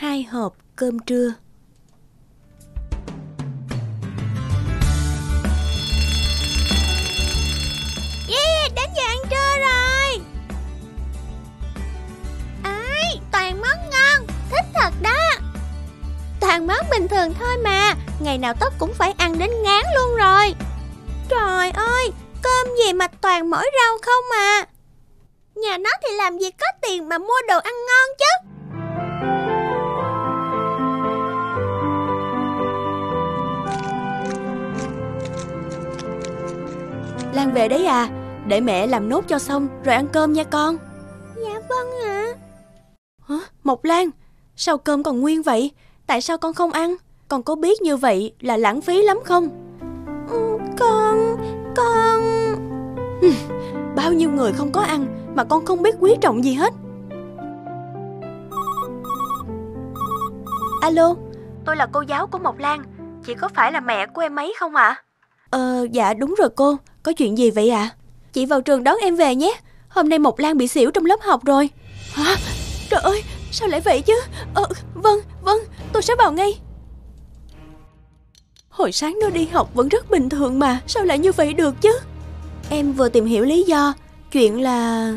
2 hộp cơm trưa. Yeah, đến giờ ăn trưa rồi. Ai, toàn món ngon, thích thật đó. Toàn món bình thường thôi mà, ngày nào Tóc cũng phải ăn đến ngán luôn rồi. Trời ơi, cơm gì mà toàn mỗi rau không à. Nhà nó thì làm gì có tiền mà mua đồ ăn ngon chứ. Lan về đấy à, để mẹ làm nốt cho xong rồi ăn cơm nha con. Dạ vâng ạ. Hả, Mộc Lan, sao cơm còn nguyên vậy? Tại sao con không ăn? Con có biết như vậy là lãng phí lắm không? Con... Bao nhiêu người không có ăn mà con không biết quý trọng gì hết. Alo, tôi là cô giáo của Mộc Lan. Chị có phải là mẹ của em ấy không ạ? Dạ đúng rồi cô. Có chuyện gì vậy ạ? Chị vào trường đón em về nhé. Hôm nay Mộc Lan bị xỉu trong lớp học rồi. Hả? Trời ơi, sao lại vậy chứ? Vâng, tôi sẽ vào ngay. Hồi sáng nó đi học vẫn rất bình thường mà, sao lại như vậy được chứ? Em vừa tìm hiểu lý do. Chuyện là...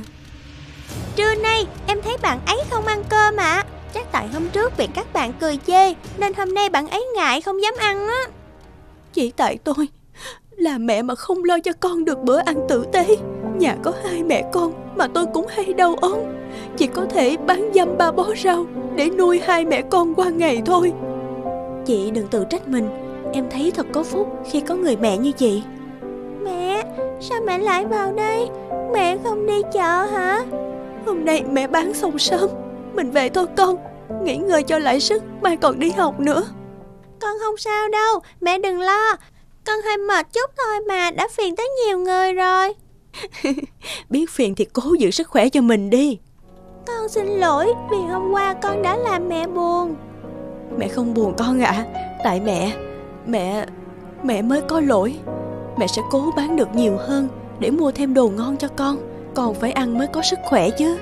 Trưa nay em thấy bạn ấy không ăn cơm ạ. Chắc tại hôm trước bị các bạn cười chê nên hôm nay bạn ấy ngại không dám ăn á. Chỉ tại tôi là mẹ mà không lo cho con được bữa ăn tử tế. Nhà có hai mẹ con mà tôi cũng hay đau ốm. Chỉ có thể bán dăm ba bó rau để nuôi hai mẹ con qua ngày thôi. Chị đừng tự trách mình. Em thấy thật có phúc khi có người mẹ như chị. Mẹ, sao mẹ lại vào đây? Mẹ không đi chợ hả? Hôm nay mẹ bán xong sớm. Mình về thôi con. Nghỉ ngơi cho lại sức, mai còn đi học nữa. Con không sao đâu, mẹ đừng lo. Con hơi mệt chút thôi mà đã phiền tới nhiều người rồi. Biết phiền thì cố giữ sức khỏe cho mình đi. Con xin lỗi vì hôm qua con đã làm mẹ buồn. Mẹ không buồn con ạ. Tại mẹ mới có lỗi. Mẹ sẽ cố bán được nhiều hơn để mua thêm đồ ngon cho con. Con phải ăn mới có sức khỏe chứ.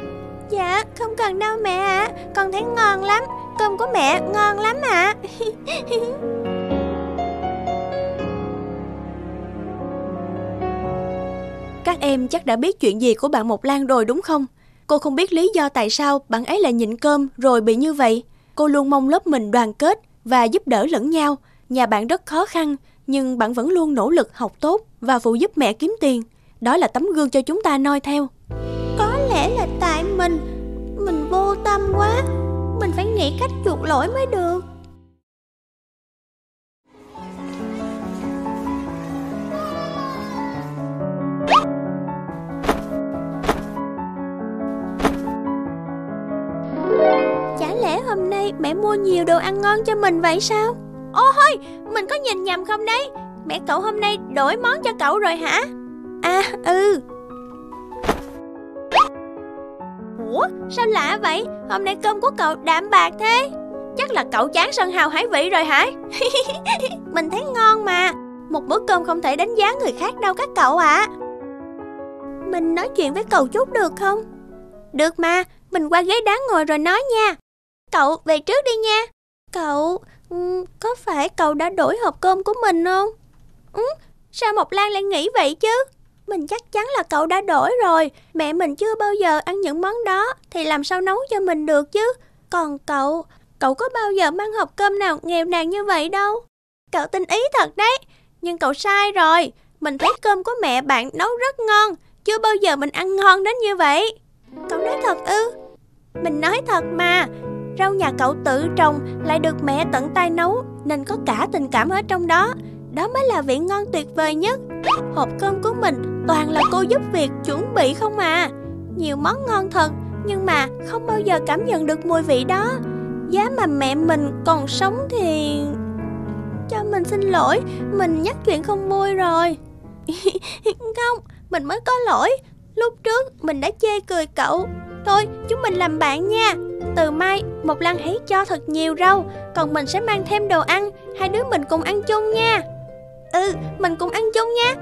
Dạ không cần đâu mẹ ạ. Con thấy ngon lắm. Cơm của mẹ ngon lắm ạ. Các em chắc đã biết chuyện gì của bạn Mộc Lan rồi đúng không? Cô không biết lý do tại sao bạn ấy lại nhịn cơm rồi bị như vậy. Cô luôn mong lớp mình đoàn kết và giúp đỡ lẫn nhau. Nhà bạn rất khó khăn nhưng bạn vẫn luôn nỗ lực học tốt và phụ giúp mẹ kiếm tiền. Đó là tấm gương cho chúng ta noi theo. Có lẽ là tại mình vô tâm quá. Mình phải nghĩ cách chuộc lỗi mới được. Hôm nay mẹ mua nhiều đồ ăn ngon cho mình vậy sao? Ôi, mình có nhìn nhầm không đấy? Mẹ cậu hôm nay đổi món cho cậu rồi hả? Ủa, sao lạ vậy? Hôm nay cơm của cậu đạm bạc thế. Chắc là cậu chán sơn hào hải vị rồi hả? Mình thấy ngon mà. Một bữa cơm không thể đánh giá người khác đâu các cậu ạ. Mình nói chuyện với cậu chút được không? Được mà, mình qua ghế đá ngồi rồi nói nha. Cậu về trước đi nha. Cậu, có phải cậu đã đổi hộp cơm của mình không? Sao Mộc Lan lại nghĩ vậy chứ? Mình chắc chắn là cậu đã đổi rồi. Mẹ mình chưa bao giờ ăn những món đó thì làm sao nấu cho mình được chứ. Còn cậu có bao giờ mang hộp cơm nào nghèo nàn như vậy đâu. Cậu tinh ý thật đấy. Nhưng cậu sai rồi. Mình thấy cơm của mẹ bạn nấu rất ngon. Chưa bao giờ mình ăn ngon đến như vậy. Cậu nói thật ư? Mình nói thật mà. Rau nhà cậu tự trồng lại được mẹ tận tay nấu nên có cả tình cảm ở trong đó. Đó mới là vị ngon tuyệt vời nhất. Hộp cơm của mình toàn là cô giúp việc chuẩn bị không à. Nhiều món ngon thật nhưng mà không bao giờ cảm nhận được mùi vị đó. Giá mà mẹ mình còn sống thì... Cho mình xin lỗi, mình nhắc chuyện không vui rồi. Không, mình mới có lỗi. Lúc trước mình đã chê cười cậu. Thôi, chúng mình làm bạn nha. Từ mai, Mộc Lan hãy cho thật nhiều rau. Còn mình sẽ mang thêm đồ ăn. Hai đứa mình cùng ăn chung nha. Mình cùng ăn chung nha.